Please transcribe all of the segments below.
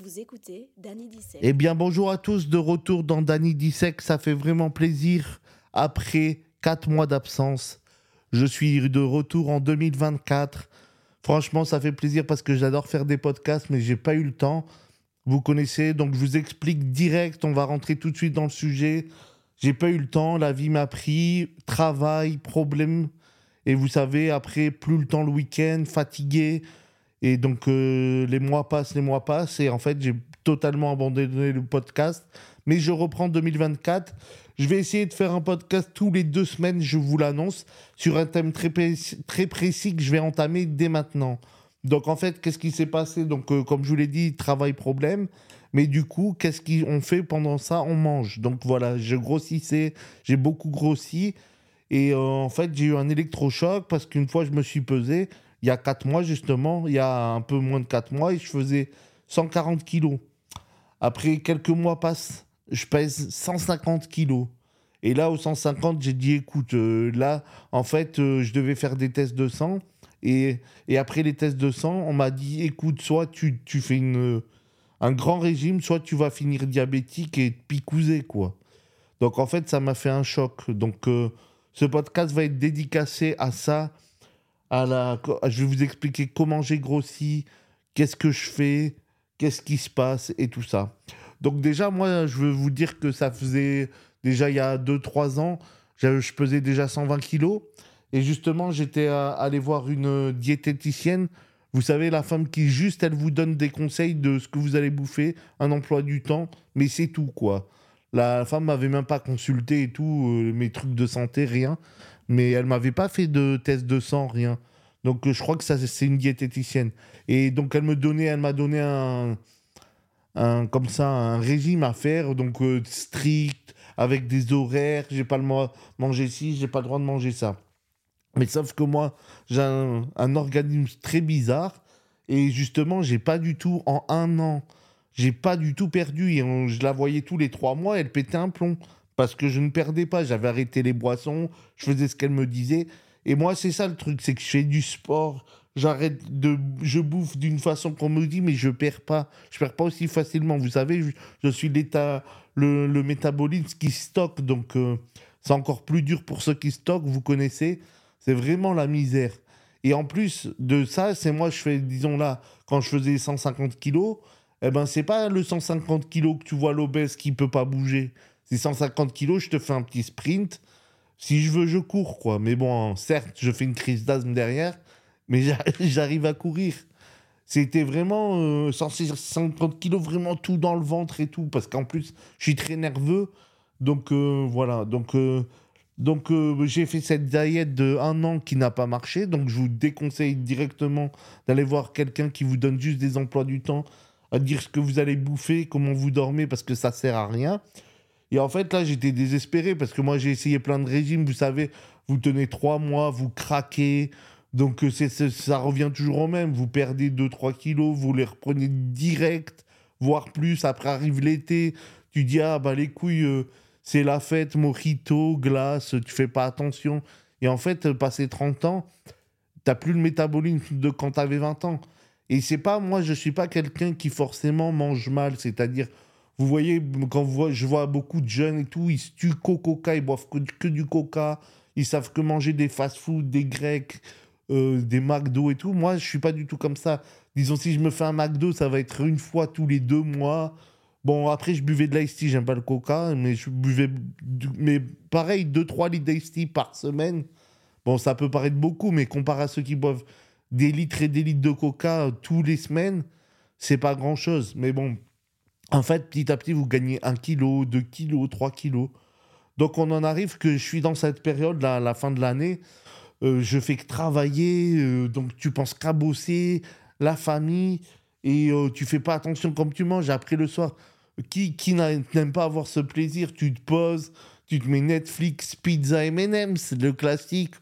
Vous écoutez Dany Dissect. Eh bien, bonjour à tous, de retour dans Dany Dissect. Ça fait vraiment plaisir. Après 4 mois d'absence, je suis de retour en 2024. Franchement, ça fait plaisir parce que j'adore faire des podcasts, mais j'ai pas eu le temps. Vous connaissez, donc je vous explique direct. On va rentrer tout de suite dans le sujet. J'ai pas eu le temps, la vie m'a pris, travail, problème. Et vous savez, après, plus le temps le week-end, fatigué. Et donc, les mois passent. Et en fait, j'ai totalement abandonné le podcast. Mais je reprends 2024. Je vais essayer de faire un podcast tous les 2 semaines, je vous l'annonce, sur un thème très précis que je vais entamer dès maintenant. Donc, en fait, qu'est-ce qui s'est passé ? Donc, comme je vous l'ai dit, travail, problème. Mais du coup, qu'est-ce qu'on fait pendant ça ? On mange. Donc, voilà, je grossissais. J'ai beaucoup grossi. Et en fait, j'ai eu un électrochoc parce qu'une fois, je me suis pesé. Il y a 4 mois, justement, il y a un peu moins de 4 mois, et je faisais 140 kilos. Après, quelques mois passent, je pèse 150 kilos. Et là, aux 150, j'ai dit, écoute, là, en fait, je devais faire des tests de sang. Et après les tests de sang, on m'a dit, écoute, soit tu fais un grand régime, soit tu vas finir diabétique et picousé, quoi. Donc, en fait, ça m'a fait un choc. Donc, ce podcast va être dédicacé à ça. Je vais vous expliquer comment j'ai grossi, qu'est-ce que je fais, qu'est-ce qui se passe et tout ça. Donc déjà, moi, je veux vous dire que ça faisait déjà il y a 2-3 ans, je pesais déjà 120 kilos. Et justement, j'étais allé voir une diététicienne. Vous savez, la femme qui juste, elle vous donne des conseils de ce que vous allez bouffer, un emploi du temps, mais c'est tout, quoi. La femme m'avait même pas consulté et tout, mes trucs de santé, rien. Mais elle m'avait pas fait de test de sang, rien. Donc je crois que ça, c'est une diététicienne. Et donc elle m'a donné un régime à faire, donc strict, avec des horaires. J'ai pas le droit de manger ci, j'ai pas le droit de manger ça. Mais sauf que moi, j'ai un organisme très bizarre. Et justement, j'ai pas du tout, en 1 an, j'ai pas du tout perdu. Et je la voyais tous les 3 mois, elle pétait un plomb. Parce que je ne perdais pas, j'avais arrêté les boissons, je faisais ce qu'elle me disait. Et moi, c'est ça le truc, c'est que je fais du sport, je bouffe d'une façon qu'on me dit, mais je perds pas aussi facilement. Vous savez, je suis le métabolisme qui stocke, donc c'est encore plus dur pour ceux qui stockent, vous connaissez, c'est vraiment la misère. Et en plus de ça, c'est moi, je fais, disons là, quand je faisais 150 kilos, eh ben, c'est pas le 150 kilos que tu vois l'obèse qui peut pas bouger. C'est 150 kilos, je te fais un petit sprint. Si je veux, je cours, quoi. Mais bon, certes, je fais une crise d'asthme derrière, mais j'arrive à courir. C'était vraiment 150 kilos, vraiment tout dans le ventre et tout, parce qu'en plus, je suis très nerveux. Donc, voilà. Donc, j'ai fait cette diète de 1 an qui n'a pas marché. Donc, je vous déconseille directement d'aller voir quelqu'un qui vous donne juste des emplois du temps, à dire ce que vous allez bouffer, comment vous dormez, parce que ça ne sert à rien. Et en fait, là, j'étais désespéré parce que moi, j'ai essayé plein de régimes. Vous savez, vous tenez 3 mois, vous craquez. Donc, ça revient toujours au même. Vous perdez 2-3 kilos, vous les reprenez direct, voire plus. Après, arrive l'été, tu dis « Ah, bah les couilles, c'est la fête, mojito, glace, tu fais pas attention. » Et en fait, passé 30 ans, t'as plus le métabolisme de quand t'avais 20 ans. Et c'est pas, moi, je suis pas quelqu'un qui forcément mange mal, c'est-à-dire... Vous voyez, quand je vois beaucoup de jeunes et tout, ils se tuent qu'au coca, ils boivent que du coca, ils savent que manger des fast-food, des grecs, des McDo et tout. Moi, je ne suis pas du tout comme ça. Disons, si je me fais un McDo, ça va être une fois tous les 2 mois. Bon, après, je buvais de l'ice tea, j'aime pas le coca, mais je buvais... Mais pareil, 2-3 litres d'ice tea par semaine. Bon, ça peut paraître beaucoup, mais comparé à ceux qui boivent des litres et des litres de coca tous les semaines, c'est pas grand-chose. Mais bon... En fait, petit à petit, vous gagnez 1 kilo, 2 kilos, 3 kilos. Donc, on en arrive que je suis dans cette période, là, à la fin de l'année. Je fais que travailler, donc tu penses qu'à bosser, la famille, et tu fais pas attention comme tu manges. Après, le soir, qui n'aime pas avoir ce plaisir ? Tu te poses, tu te mets Netflix, pizza, M&M's, le classique,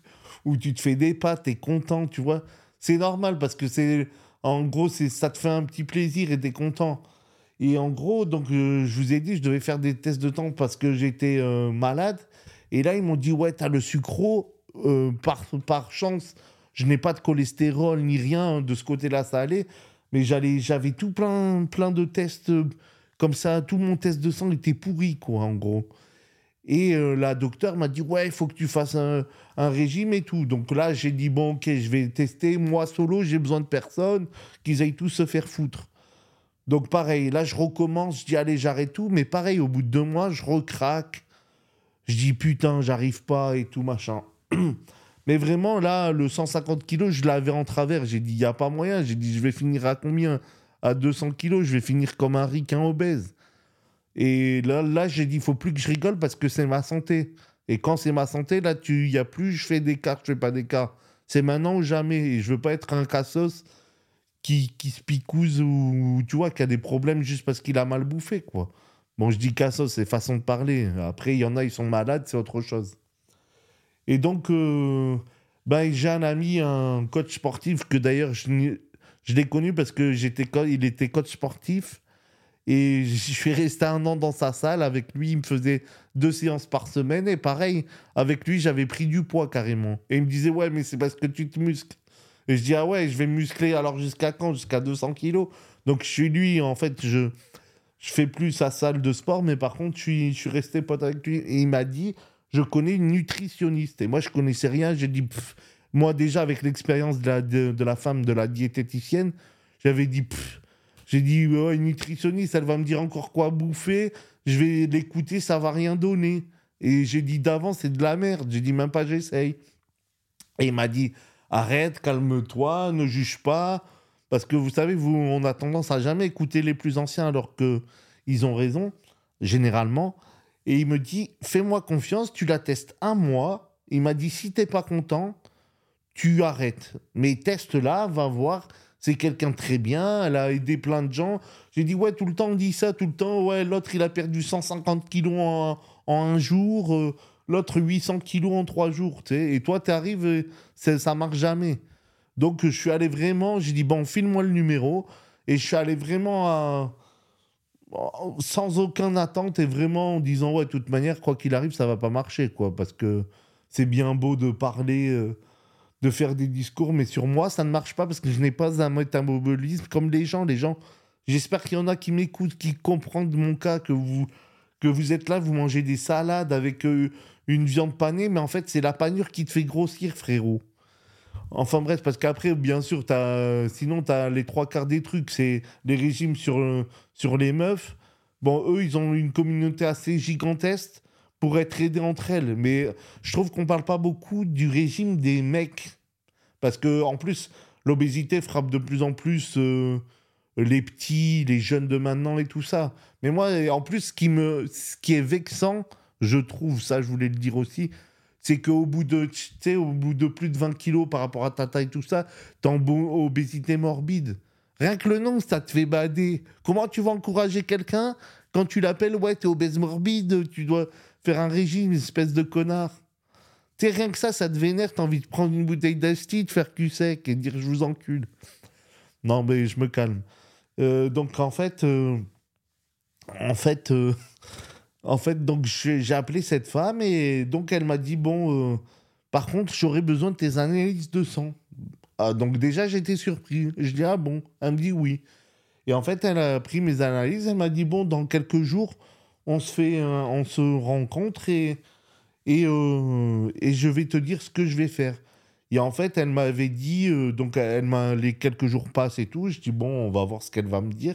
où tu te fais des pâtes, t'es content, tu vois. C'est normal, parce que c'est, en gros, ça te fait un petit plaisir et t'es content. Et en gros, donc, je vous ai dit, je devais faire des tests de temps parce que j'étais malade. Et là, ils m'ont dit, ouais, t'as le sucro. Par chance, je n'ai pas de cholestérol ni rien. De ce côté-là, ça allait. mais j'avais tout plein de tests comme ça, tout mon test de sang était pourri, quoi, en gros. Et la docteure m'a dit, ouais, il faut que tu fasses un régime et tout. Donc là, j'ai dit, bon, ok, je vais tester. Moi, solo, j'ai besoin de personne, qu'ils aillent tous se faire foutre. Donc pareil, là, je recommence, je dis, allez, j'arrête tout. Mais pareil, au bout de 2 mois, je recraque. Je dis, putain, j'arrive pas et tout, machin. Mais vraiment, là, le 150 kilos, je l'avais en travers. J'ai dit, il n'y a pas moyen. J'ai dit, je vais finir à combien ? À 200 kilos, je vais finir comme un ricain obèse. Et là j'ai dit, il ne faut plus que je rigole parce que c'est ma santé. Et quand c'est ma santé, là, il n'y a plus, je fais des cartes, je ne fais pas des cartes. C'est maintenant ou jamais. Et je ne veux pas être un cassos qui se picouse ou, tu vois, qui a des problèmes juste parce qu'il a mal bouffé, quoi. Bon, je dis cassos, c'est façon de parler. Après, il y en a, ils sont malades, c'est autre chose. Et donc, j'ai un ami, un coach sportif, que d'ailleurs, je l'ai connu parce qu'il était coach sportif. Et je suis resté 1 an dans sa salle. Avec lui, il me faisait 2 séances par semaine. Et pareil, avec lui, j'avais pris du poids carrément. Et il me disait, ouais, mais c'est parce que tu te muscles. Et je dis, ah ouais, je vais me muscler. Alors jusqu'à quand ? Jusqu'à 200 kilos. Donc je suis lui, en fait, je fais plus sa salle de sport. Mais par contre, je suis resté pote avec lui. Et il m'a dit, je connais une nutritionniste. Et moi, je connaissais rien. J'ai dit, moi déjà, avec l'expérience de la femme, de la diététicienne, j'avais dit, j'ai dit, oh, une nutritionniste, elle va me dire encore quoi bouffer, je vais l'écouter, ça va rien donner. Et j'ai dit d'avant, c'est de la merde, j'ai dit même pas j'essaye. Et il m'a dit, arrête, calme-toi, ne juge pas, parce que vous savez, on a tendance à jamais écouter les plus anciens alors qu'ils ont raison, généralement. Et il me dit, fais-moi confiance, tu la testes 1 mois. Il m'a dit, si t'es pas content, tu arrêtes. Mais teste-la, va voir. C'est quelqu'un de très bien, elle a aidé plein de gens. J'ai dit, ouais, tout le temps, on dit ça, tout le temps. Ouais, l'autre, il a perdu 150 kilos en 1 jour. L'autre, 800 kilos en 3 jours. T'sais. Et toi, t'arrives, ça marche jamais. Donc, je suis allé vraiment, j'ai dit, bon, file-moi le numéro. Et je suis allé vraiment sans aucune attente et vraiment en disant, ouais, de toute manière, quoi qu'il arrive, ça va pas marcher, quoi. Parce que c'est bien beau de parler... de faire des discours, mais sur moi, ça ne marche pas parce que je n'ai pas un métabolisme comme les gens. J'espère qu'il y en a qui m'écoutent, qui comprennent mon cas, que vous êtes là, vous mangez des salades avec une viande panée, mais en fait, c'est la panure qui te fait grossir, frérot. Enfin bref, parce qu'après, bien sûr, sinon, tu as les 3/4 des trucs, c'est les régimes sur les meufs. Bon, eux, ils ont une communauté assez gigantesque, pour être aidés entre elles. Mais je trouve qu'on ne parle pas beaucoup du régime des mecs. Parce qu'en plus, l'obésité frappe de plus en plus les petits, les jeunes de maintenant et tout ça. Mais moi, en plus, ce qui est vexant, je trouve, ça je voulais le dire aussi, c'est qu'au bout de plus de 20 kilos par rapport à ta taille, tout ça, t'es en obésité morbide. Rien que le nom, ça te fait bader. Comment tu vas encourager quelqu'un quand tu l'appelles, ouais, t'es obèse morbide, tu dois... faire un régime, une espèce de connard. Tu sais, rien que ça te vénère, t'as envie de prendre une bouteille d'Asti, de faire cul sec et de dire je vous encule. Non, mais je me calme. Donc, en fait, donc j'ai appelé cette femme et donc elle m'a dit, bon, par contre, j'aurais besoin de tes analyses de sang. Ah, donc déjà, j'étais surpris. Je dis, ah bon, elle me dit oui. Et en fait, elle a pris mes analyses, elle m'a dit, bon, dans quelques jours, on se rencontre et je vais te dire ce que je vais faire. Et en fait, elle m'avait dit, donc les quelques jours passent et tout, je dis bon, on va voir ce qu'elle va me dire.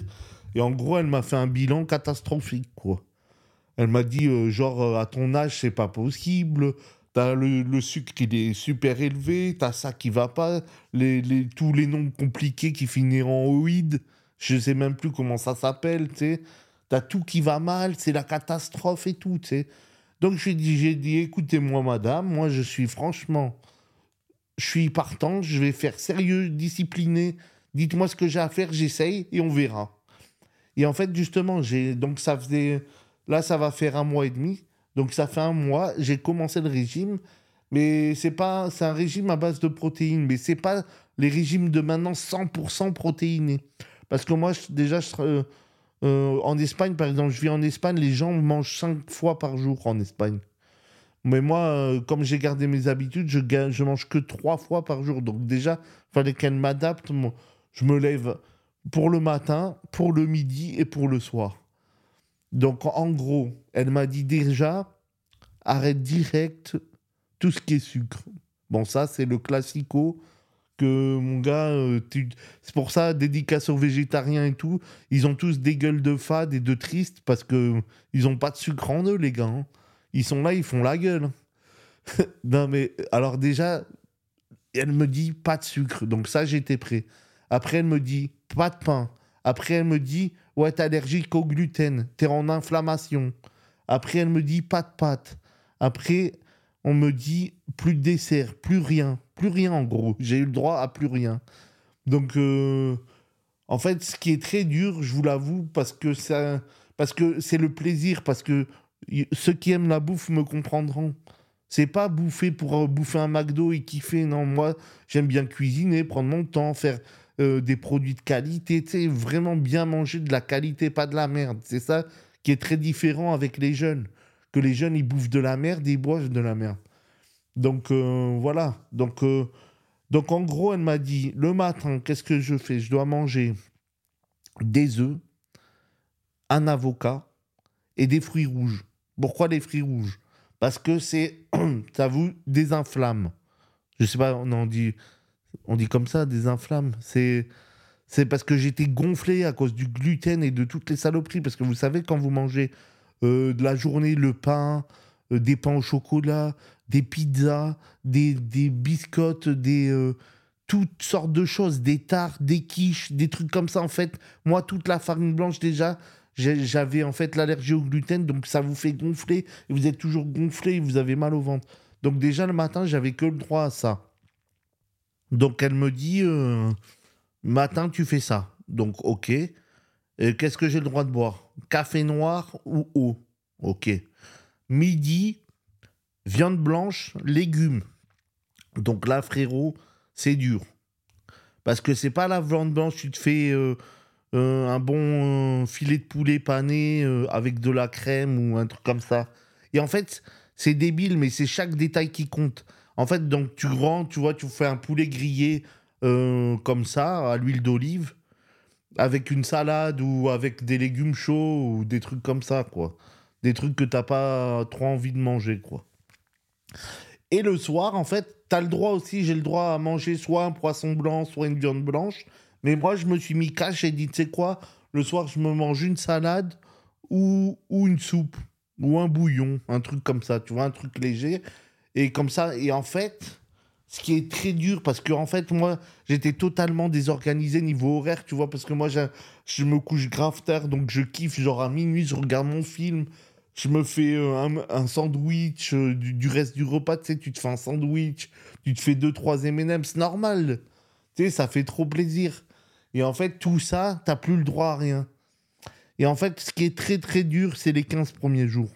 Et en gros, elle m'a fait un bilan catastrophique, quoi. Elle m'a dit, à ton âge, c'est pas possible, t'as le sucre qui est super élevé, t'as ça qui va pas, tous les noms compliqués qui finiront en oïde, je sais même plus comment ça s'appelle, tu sais. T'as tout qui va mal, c'est la catastrophe et tout, tu sais. Donc, j'ai dit, écoutez-moi, madame, moi, je suis franchement... Je suis partant, je vais faire sérieux, discipliné. Dites-moi ce que j'ai à faire, j'essaye et on verra. Et en fait, justement, donc, ça faisait... Là, ça va faire 1 mois et demi. Donc, ça fait 1 mois, j'ai commencé le régime. Mais c'est un régime à base de protéines. Mais c'est pas les régimes de maintenant 100% protéinés. Parce que moi, en Espagne, par exemple, je vis en Espagne, les gens mangent 5 fois par jour en Espagne. Mais moi, comme j'ai gardé mes habitudes, je mange que 3 fois par jour. Donc déjà, il fallait qu'elle m'adapte. Moi, je me lève, pour le matin, pour le midi et pour le soir. Donc, en gros, elle m'a dit déjà, arrête direct tout ce qui est sucre. Bon, ça, c'est le classico que, mon gars, c'est pour ça, dédicace aux végétariens et tout, ils ont tous des gueules de fades et de tristes parce qu'ils n'ont pas de sucre en eux, les gars. Hein. Ils sont là, ils font la gueule. Non, mais, alors déjà, elle me dit pas de sucre, donc ça, j'étais prêt. Après, elle me dit pas de pain. Après, elle me dit, ouais, t'es allergique au gluten, t'es en inflammation. Après, elle me dit, pas de pâtes. Après, on me dit, plus de dessert, plus rien en gros. J'ai eu le droit à plus rien. Donc, en fait, ce qui est très dur, je vous l'avoue, parce que c'est le plaisir, parce que ceux qui aiment la bouffe me comprendront. C'est pas bouffer pour bouffer un McDo et kiffer. Non, moi, j'aime bien cuisiner, prendre mon temps, faire... des produits de qualité, tu sais, vraiment bien manger de la qualité, pas de la merde. C'est ça qui est très différent avec les jeunes. Que les jeunes, ils bouffent de la merde et ils boivent de la merde. Donc, voilà. Donc, en gros, elle m'a dit, le matin, qu'est-ce que je fais ? Je dois manger des œufs, un avocat et des fruits rouges. Pourquoi des fruits rouges ? Parce que c'est, ça vous désinflamme. Je sais pas, on en dit... On dit comme ça, des inflammes. C'est parce que j'étais gonflé à cause du gluten et de toutes les saloperies. Parce que vous savez, quand vous mangez de la journée le pain, des pains au chocolat, des pizzas, des biscottes, toutes sortes de choses, des tartes, des quiches, des trucs comme ça. En fait, moi, toute la farine blanche, déjà, j'avais en fait l'allergie au gluten. Donc, ça vous fait gonfler. Et vous êtes toujours gonflé et vous avez mal au ventre. Donc, déjà, le matin, j'avais que le droit à ça. Donc, elle me dit, matin, tu fais ça. Donc, OK. Et qu'est-ce que j'ai le droit de boire ? Café noir ou eau ? OK. Midi, viande blanche, légumes. Donc là, frérot, c'est dur. Parce que c'est pas la viande blanche, tu te fais un bon filet de poulet pané avec de la crème ou un truc comme ça. Et en fait, c'est débile, mais c'est chaque détail qui compte. En fait, donc, tu rends, tu vois, tu fais un poulet grillé comme ça, à l'huile d'olive, avec une salade ou avec des légumes chauds ou des trucs comme ça, quoi. Des trucs que t'as pas trop envie de manger, quoi. Et le soir, en fait, t'as le droit aussi, j'ai le droit à manger soit un poisson blanc, soit une viande blanche. Mais moi, je me suis mis cash et dit, tu sais quoi, le soir, je me mange une salade ou une soupe ou un bouillon, un truc comme ça, tu vois, un truc léger. Et comme ça, et en fait, ce qui est très dur, parce que en fait, moi, j'étais totalement désorganisé niveau horaire, tu vois, parce que moi, je me couche grave tard, donc je kiffe, genre à minuit, je regarde mon film, je me fais un sandwich du reste du repas, tu sais, tu te fais un sandwich, tu te fais 2-3 M&M's, c'est normal, tu sais, ça fait trop plaisir. Et en fait, tout ça, t'as plus le droit à rien. Et en fait, ce qui est très, très dur, c'est les 15 premiers jours.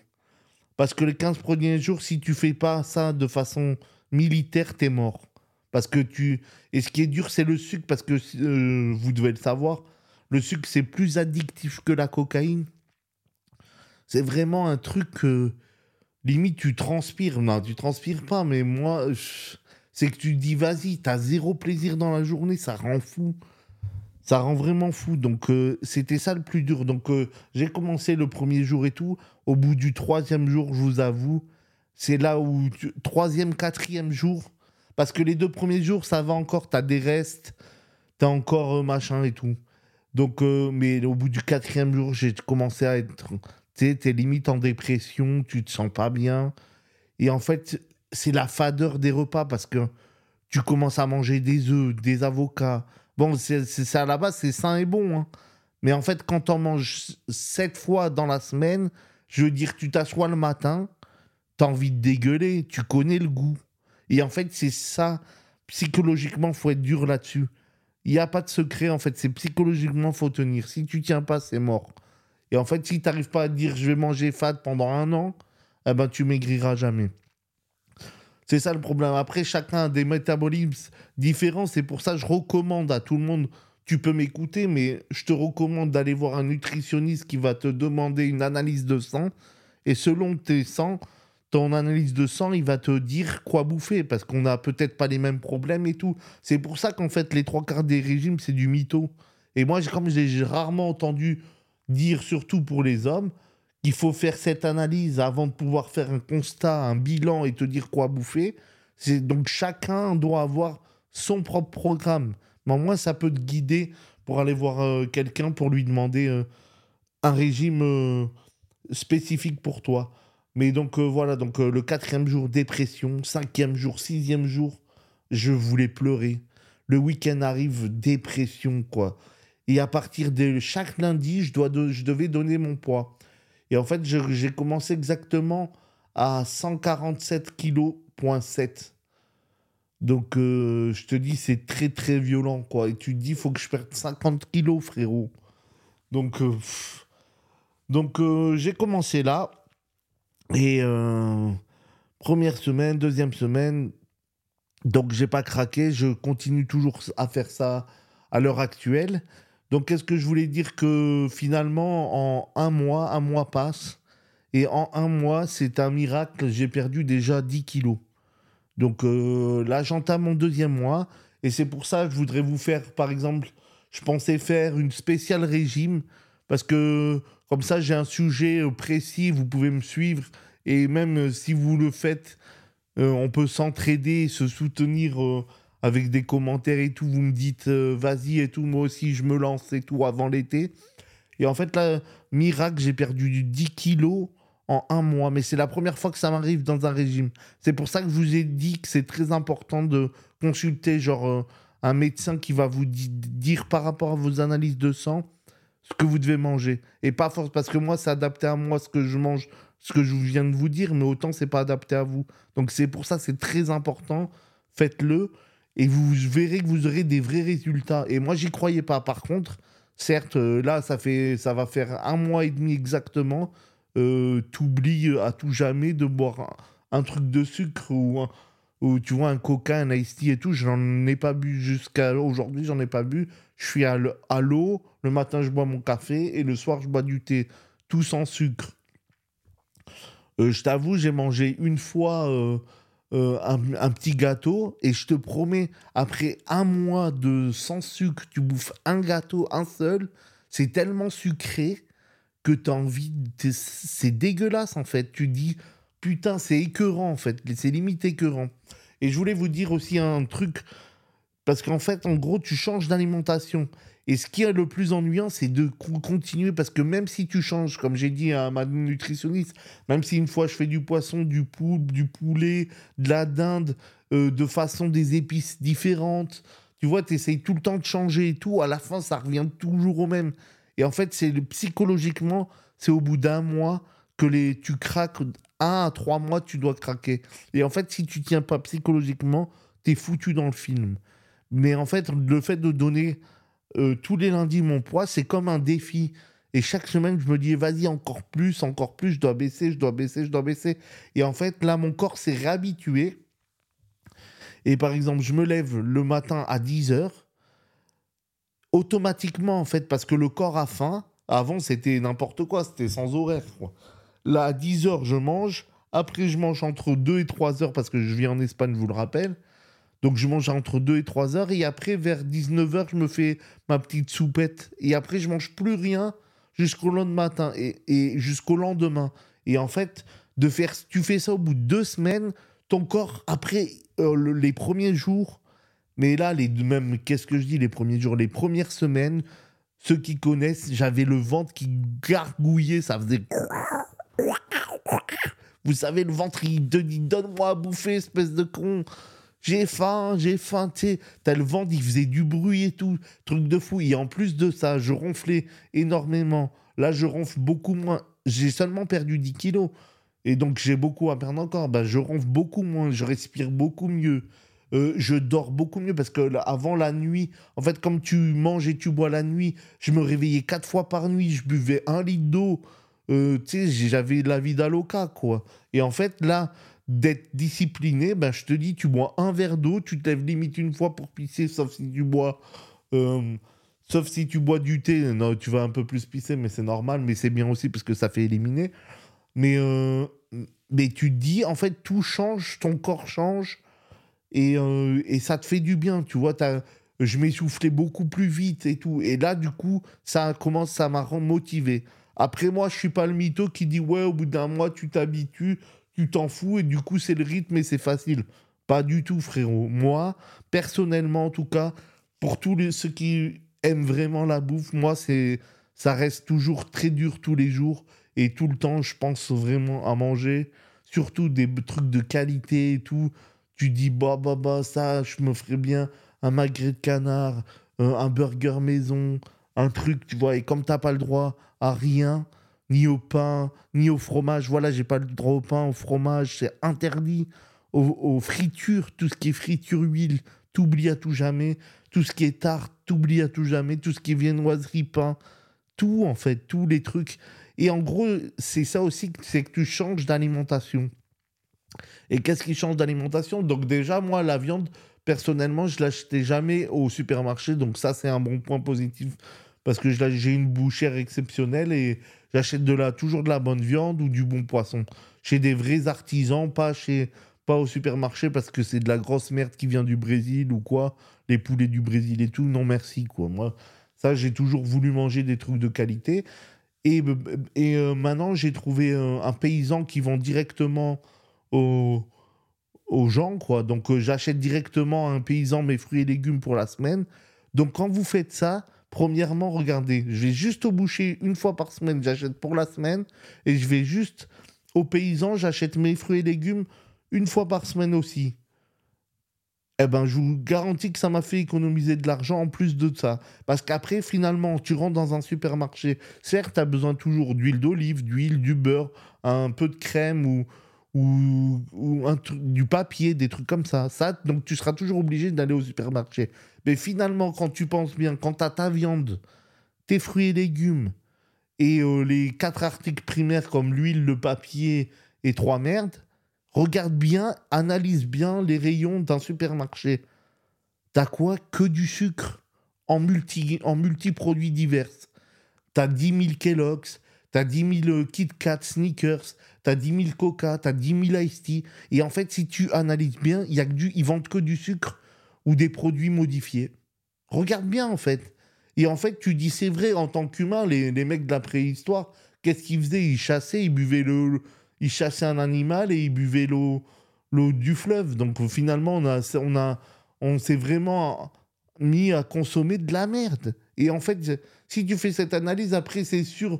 Parce que les 15 premiers jours, si tu fais pas ça de façon militaire, t'es mort. Parce que Et ce qui est dur, c'est le sucre, parce que vous devez le savoir, le sucre, c'est plus addictif que la cocaïne. C'est vraiment un truc que, limite, tu transpires. Non, tu transpires pas, mais moi, c'est que tu dis, vas-y, t'as zéro plaisir dans la journée, ça rend fou. Ça rend vraiment fou, donc c'était ça le plus dur. Donc j'ai commencé le premier jour et tout. Au bout du troisième jour, je vous avoue, c'est là où... Troisième, quatrième jour, parce que les 2 premiers jours, ça va encore, t'as des restes, t'as encore machin et tout. Donc, mais au bout du 4e jour, j'ai commencé à être... T'es limite en dépression, tu te sens pas bien. Et en fait, c'est la fadeur des repas, parce que tu commences à manger des œufs, des avocats... Bon, c'est à la base, c'est sain et bon. Hein. Mais en fait, quand t'en manges 7 fois dans la semaine, je veux dire, tu t'assois le matin, t'as envie de dégueuler, tu connais le goût. Et en fait, c'est ça, psychologiquement, faut être dur là-dessus. Il n'y a pas de secret, en fait, c'est psychologiquement, faut tenir. Si tu tiens pas, c'est mort. Et en fait, si t'arrives pas à dire, je vais manger fade pendant 1 an, eh ben, tu maigriras jamais. C'est ça le problème. Après, chacun a des métabolismes différents. C'est pour ça que je recommande à tout le monde, tu peux m'écouter, mais je te recommande d'aller voir un nutritionniste qui va te demander une analyse de sang. Et selon ton analyse de sang, il va te dire quoi bouffer, parce qu'on n'a peut-être pas les mêmes problèmes et tout. C'est pour ça qu'en fait, les 3/4 des régimes, c'est du mytho. Et moi, comme j'ai rarement entendu dire, surtout pour les hommes, qu'il faut faire cette analyse avant de pouvoir faire un constat, un bilan et te dire quoi bouffer. Donc chacun doit avoir son propre programme. Mais au moins, ça peut te guider pour aller voir quelqu'un, pour lui demander un régime spécifique pour toi. Mais donc voilà, donc, le 4e jour, dépression, 5e jour, 6e jour, je voulais pleurer. Le week-end arrive, dépression, quoi. Et à partir de chaque lundi, je devais donner mon poids. Et en fait, j'ai commencé exactement à 147,7 kg. Donc, je te dis, c'est très, très violent, quoi. Et tu te dis, il faut que je perde 50 kilos, frérot. Donc, j'ai commencé là. Et première semaine, deuxième semaine, donc j'ai pas craqué, je continue toujours à faire ça à l'heure actuelle. Donc qu'est-ce que je voulais dire, que finalement en un mois passe, et en un mois, c'est un miracle, j'ai perdu déjà 10 kilos. Donc là j'entame mon 2e mois, et c'est pour ça que je voudrais vous faire, par exemple, je pensais faire une spéciale régime, parce que comme ça j'ai un sujet précis, vous pouvez me suivre, et même si vous le faites, on peut s'entraider, se soutenir avec des commentaires et tout. Vous me dites vas-y et tout, moi aussi je me lance et tout avant l'été. Et en fait là, miracle, j'ai perdu 10 kilos en un mois. Mais c'est la première fois que ça m'arrive dans un régime. C'est pour ça que je vous ai dit que c'est très important de consulter genre un médecin qui va vous dire par rapport à vos analyses de sang ce que vous devez manger. Et pas force, parce que moi, c'est adapté à moi ce que je mange, ce que je viens de vous dire, mais autant, c'est pas adapté à vous. Donc, c'est pour ça, c'est très important. Faites-le et vous verrez que vous aurez des vrais résultats. Et moi, j'y croyais pas. Par contre, certes, là, ça va faire un mois et demi exactement. T'oublies à tout jamais de boire un truc de sucre ou tu vois, un coca, un iced tea et tout. Je n'en ai pas bu jusqu'à aujourd'hui, j'en ai pas bu. Je suis à l'eau. Le matin, je bois mon café et le soir, je bois du thé. Tout sans sucre. Je t'avoue, j'ai mangé une fois un petit gâteau et je te promets, après un mois de sans sucre, tu bouffes un gâteau, un seul. C'est tellement sucré que t'as envie... C'est dégueulasse, en fait. Tu te dis, putain, c'est écœurant, en fait. C'est limite écœurant. Et je voulais vous dire aussi un truc... Parce qu'en fait, en gros, tu changes d'alimentation. Et ce qui est le plus ennuyant, c'est de continuer. Parce que même si tu changes, comme j'ai dit à ma nutritionniste, même si une fois je fais du poisson, du poulpe, du poulet, de la dinde, de façon des épices différentes, tu vois, tu essayes tout le temps de changer et tout. À la fin, ça revient toujours au même. Et en fait, psychologiquement, c'est au bout d'un mois que tu craques. 1 à 3 mois, tu dois craquer. Et en fait, si tu tiens pas psychologiquement, tu es foutu dans le film. Mais en fait, le fait de donner tous les lundis mon poids, c'est comme un défi. Et chaque semaine, je me dis, vas-y, encore plus, je dois baisser. Et en fait, là, mon corps s'est réhabitué. Et par exemple, je me lève le matin à 10h. Automatiquement, en fait, parce que le corps a faim. Avant, c'était n'importe quoi, c'était sans horaire, quoi. Là, à 10h, je mange. Après, je mange entre 2 et 3h, parce que je vis en Espagne, je vous le rappelle. Donc, je mange entre 2 et 3 heures. Et après, vers 19 heures, je me fais ma petite soupette. Et après, je mange plus rien jusqu'au lendemain. Et jusqu'au lendemain. Et en fait, tu fais ça au bout de 2 semaines, ton corps, après les premiers jours, mais là, même, qu'est-ce que je dis, les premiers jours, les premières semaines, ceux qui connaissent, j'avais le ventre qui gargouillait, ça faisait... Vous savez, le ventre, il te dit, donne-moi à bouffer, espèce de con. J'ai faim, tu sais, t'as le ventre, il faisait du bruit et tout, truc de fou. Et en plus de ça, je ronflais énormément. Là, je ronfle beaucoup moins. J'ai seulement perdu 10 kilos. Et donc, j'ai beaucoup à perdre encore. Ben, je ronfle beaucoup moins, je respire beaucoup mieux. Je dors beaucoup mieux parce que avant la nuit, en fait, comme tu manges et tu bois la nuit, je me réveillais 4 fois par nuit, je buvais 1 litre d'eau. Tu sais, j'avais la vida loca, quoi. Et en fait, là... d'être discipliné, ben je te dis, tu bois 1 verre d'eau, tu te lèves limite 1 fois pour pisser, sauf si tu bois du thé, non, tu vas un peu plus pisser, mais c'est normal, mais c'est bien aussi parce que ça fait éliminer. Mais tu te dis, en fait, tout change, ton corps change, et ça te fait du bien, tu vois, je m'essoufflais beaucoup plus vite et tout. Et là, du coup, ça commence à m'a motivé. Après, moi, je suis pas le mytho qui dit « Ouais, au bout d'un mois, tu t'habitues, tu t'en fous, et du coup, c'est le rythme et c'est facile. » Pas du tout, frérot. Moi, personnellement, en tout cas, pour tous ceux qui aiment vraiment la bouffe, moi, ça reste toujours très dur tous les jours. Et tout le temps, je pense vraiment à manger. Surtout des trucs de qualité et tout. Tu dis « Bah, ça, je me ferais bien un magret de canard, un burger maison, un truc, tu vois. » Et comme t'as pas le droit à rien, ni au pain, ni au fromage. Voilà, j'ai pas le droit au pain, au fromage, c'est interdit. Aux fritures, tout ce qui est friture huile, t'oublies à tout jamais. Tout ce qui est tarte, t'oublies à tout jamais. Tout ce qui est viennoiserie, pain, tout en fait, tous les trucs. Et en gros, c'est ça aussi, c'est que tu changes d'alimentation. Et qu'est-ce qui change d'alimentation ? Donc déjà, moi, la viande, personnellement, je l'achetais jamais au supermarché. Donc ça, c'est un bon point positif. Parce que j'ai une bouchère exceptionnelle et j'achète toujours de la bonne viande ou du bon poisson. Chez des vrais artisans, pas au supermarché parce que c'est de la grosse merde qui vient du Brésil ou quoi. Les poulets du Brésil et tout, non merci quoi. Moi, ça, j'ai toujours voulu manger des trucs de qualité. Et maintenant, j'ai trouvé un paysan qui vend directement aux gens, quoi. Donc, j'achète directement à un paysan mes fruits et légumes pour la semaine. Donc, quand vous faites ça, premièrement, regardez, je vais juste au boucher une fois par semaine, j'achète pour la semaine, et je vais juste au paysan, j'achète mes fruits et légumes une fois par semaine aussi. Eh ben, je vous garantis que ça m'a fait économiser de l'argent en plus de ça. Parce qu'après, finalement, tu rentres dans un supermarché, certes, tu as besoin toujours d'huile d'olive, d'huile, du beurre, un peu de crème ou du papier, des trucs comme ça. Donc, tu seras toujours obligé d'aller au supermarché. Mais finalement, quand tu penses bien, quand tu as ta viande, tes fruits et légumes, et les 4 articles primaires comme l'huile, le papier et 3 merdes, regarde bien, analyse bien les rayons d'un supermarché. T'as quoi ? Que du sucre en multi-produits divers. T'as 10 000 Kellogg's, t'as 10 000 Kit Kat, Snickers, t'as 10 000 Coca, t'as 10 000 Ice Tea. Et en fait, si tu analyses bien, ils vendent que du sucre ou des produits modifiés. Regarde bien, en fait. Et en fait, tu dis, c'est vrai, en tant qu'humain, les mecs de la préhistoire, qu'est-ce qu'ils faisaient ? Ils chassaient, ils chassaient un animal et ils buvaient l'eau du fleuve. Donc finalement, on s'est vraiment mis à consommer de la merde. Et en fait, si tu fais cette analyse, après, c'est sûr.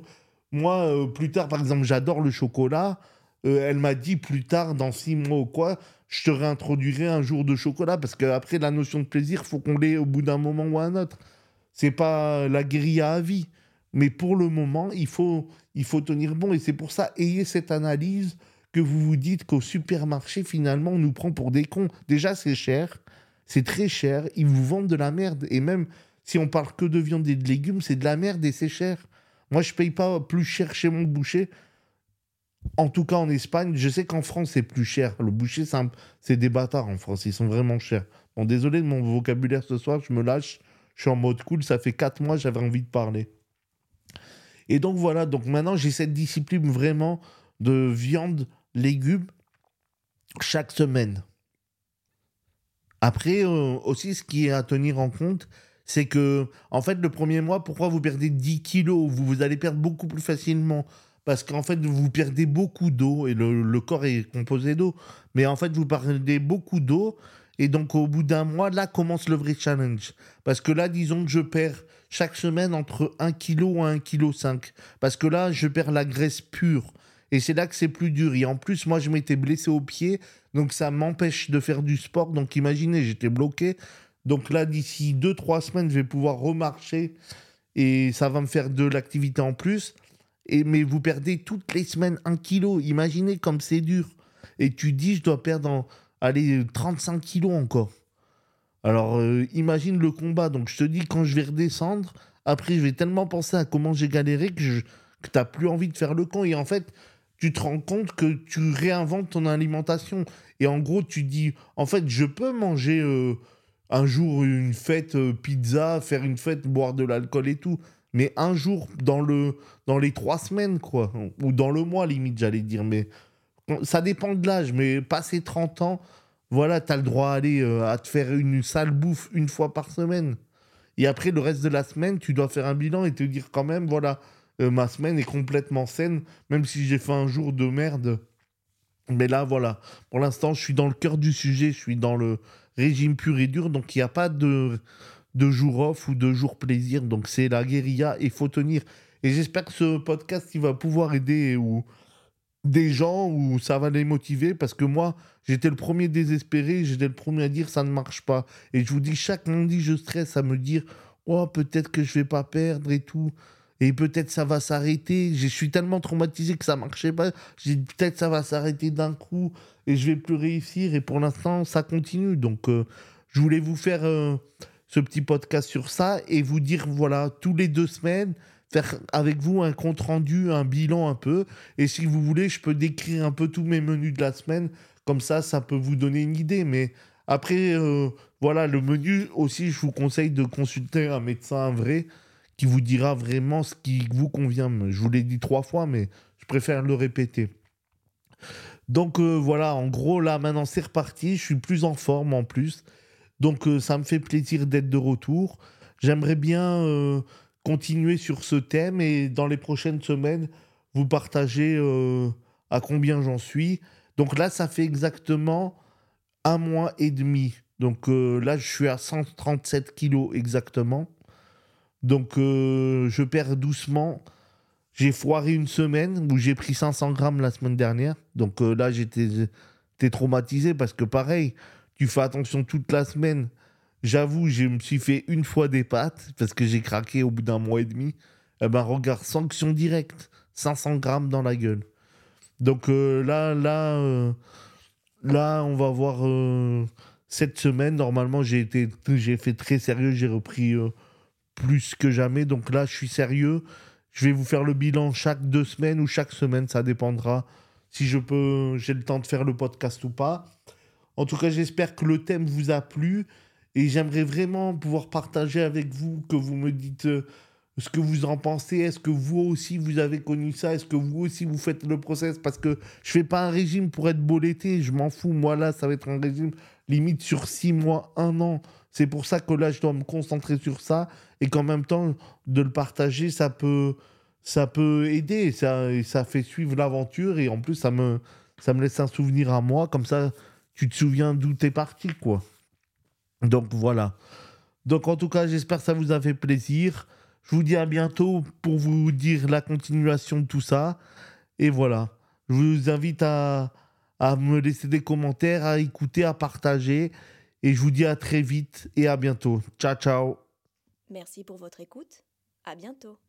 Moi, plus tard, par exemple, j'adore le chocolat. Elle m'a dit plus tard, dans 6 mois ou quoi, je te réintroduirai un jour de chocolat. Parce qu'après, la notion de plaisir, il faut qu'on l'ait au bout d'un moment ou à un autre. C'est pas la guérilla à vie. Mais pour le moment, il faut tenir bon. Et c'est pour ça, ayez cette analyse que vous vous dites qu'au supermarché, finalement, on nous prend pour des cons. Déjà, c'est cher. C'est très cher. Ils vous vendent de la merde. Et même si on parle que de viande et de légumes, c'est de la merde et c'est cher. Moi, je ne paye pas plus cher chez mon boucher. En tout cas, en Espagne, je sais qu'en France, c'est plus cher. Le boucher, c'est des bâtards en France. Ils sont vraiment chers. Bon, désolé de mon vocabulaire ce soir, je me lâche. Je suis en mode cool. Ça fait 4 mois, j'avais envie de parler. Et donc, voilà. Donc, maintenant, j'ai cette discipline vraiment de viande, légumes, chaque semaine. Après, aussi, ce qui est à tenir en compte, c'est que, en fait, le premier mois, pourquoi vous perdez 10 kilos ? Vous allez perdre beaucoup plus facilement. Parce qu'en fait, vous perdez beaucoup d'eau. Et le corps est composé d'eau. Mais en fait, vous perdez beaucoup d'eau. Et donc, au bout d'un mois, là, commence le vrai challenge. Parce que là, disons que je perds chaque semaine entre 1 kilo à 1,5 kg. Parce que là, je perds la graisse pure. Et c'est là que c'est plus dur. Et en plus, moi, je m'étais blessé au pied. Donc, ça m'empêche de faire du sport. Donc, imaginez, j'étais bloqué. Donc là, d'ici 2-3 semaines, je vais pouvoir remarcher et ça va me faire de l'activité en plus. Mais vous perdez toutes les semaines 1 kilo. Imaginez comme c'est dur. Et tu dis, je dois perdre 35 kilos encore. Alors, imagine le combat. Donc, je te dis, quand je vais redescendre, après, je vais tellement penser à comment j'ai galéré que tu n'as plus envie de faire le con. Et en fait, tu te rends compte que tu réinventes ton alimentation. Et en gros, tu dis, en fait, je peux manger... un jour, une fête, pizza, faire une fête, boire de l'alcool et tout. Mais un jour, dans les 3 semaines, quoi. Ou dans le mois, limite, j'allais dire. Mais ça dépend de l'âge. Mais passer 30 ans, Voilà, t'as le droit à aller à te faire une sale bouffe une fois par semaine. Et après, le reste de la semaine, tu dois faire un bilan et te dire quand même, voilà, ma semaine est complètement saine, même si j'ai fait un jour de merde. Mais là, voilà, pour l'instant, je suis dans le cœur du sujet, je suis dans le régime pur et dur, donc il n'y a pas de jour off ou de jour plaisir, donc c'est la guérilla et il faut tenir. Et j'espère que ce podcast, il va pouvoir aider ou des gens où ça va les motiver, parce que moi, j'étais le premier désespéré, j'étais le premier à dire ça ne marche pas. Et je vous dis, chaque lundi, je stresse à me dire « Oh, peut-être que je ne vais pas perdre et tout, et peut-être ça va s'arrêter. » Je suis tellement traumatisé que ça ne marchait pas. Je dis « Peut-être ça va s'arrêter d'un coup et je ne vais plus réussir. » Et pour l'instant, ça continue. Donc, je voulais vous faire ce petit podcast sur ça et vous dire, voilà, tous les 2 semaines, faire avec vous un compte-rendu, un bilan un peu. Et si vous voulez, je peux décrire un peu tous mes menus de la semaine. Comme ça, ça peut vous donner une idée. Mais après, voilà, le menu aussi, je vous conseille de consulter un médecin vrai qui vous dira vraiment ce qui vous convient. Je vous l'ai dit 3 fois, mais je préfère le répéter. Donc voilà, en gros, là, maintenant, c'est reparti. Je suis plus en forme en plus. Donc ça me fait plaisir d'être de retour. J'aimerais bien... continuer sur ce thème et dans les prochaines semaines, vous partagez à combien j'en suis. Donc là, ça fait exactement 1 mois et demi. Donc là, je suis à 137 kilos exactement. Donc je perds doucement. J'ai foiré une semaine où j'ai pris 500 grammes la semaine dernière. Donc là, j'étais traumatisé parce que pareil, tu fais attention toute la semaine. J'avoue, je me suis fait une fois des pâtes parce que j'ai craqué au bout d'1 mois et demi. Eh ben, regarde, sanction directe, 500 grammes dans la gueule. Donc là, on va voir cette semaine. Normalement, j'ai fait très sérieux, j'ai repris plus que jamais. Donc là, je suis sérieux. Je vais vous faire le bilan chaque 2 semaines ou chaque semaine, ça dépendra si j'ai le temps de faire le podcast ou pas. En tout cas, j'espère que le thème vous a plu. Et j'aimerais vraiment pouvoir partager avec vous, que vous me dites ce que vous en pensez. Est-ce que vous aussi, vous avez connu ça ? Est-ce que vous aussi, vous faites le process ? Parce que je fais pas un régime pour être bolété, je m'en fous. Moi, là, ça va être un régime limite sur 6 mois, 1 an. C'est pour ça que là, je dois me concentrer sur ça. Et qu'en même temps, de le partager, ça peut aider. Ça fait suivre l'aventure. Et en plus, ça me laisse un souvenir à moi. Comme ça, tu te souviens d'où t'es parti, quoi. Donc voilà. Donc en tout cas, j'espère que ça vous a fait plaisir. Je vous dis à bientôt pour vous dire la continuation de tout ça. Et voilà. Je vous invite à me laisser des commentaires, à écouter, à partager. Et je vous dis à très vite et à bientôt. Ciao, ciao. Merci pour votre écoute. À bientôt.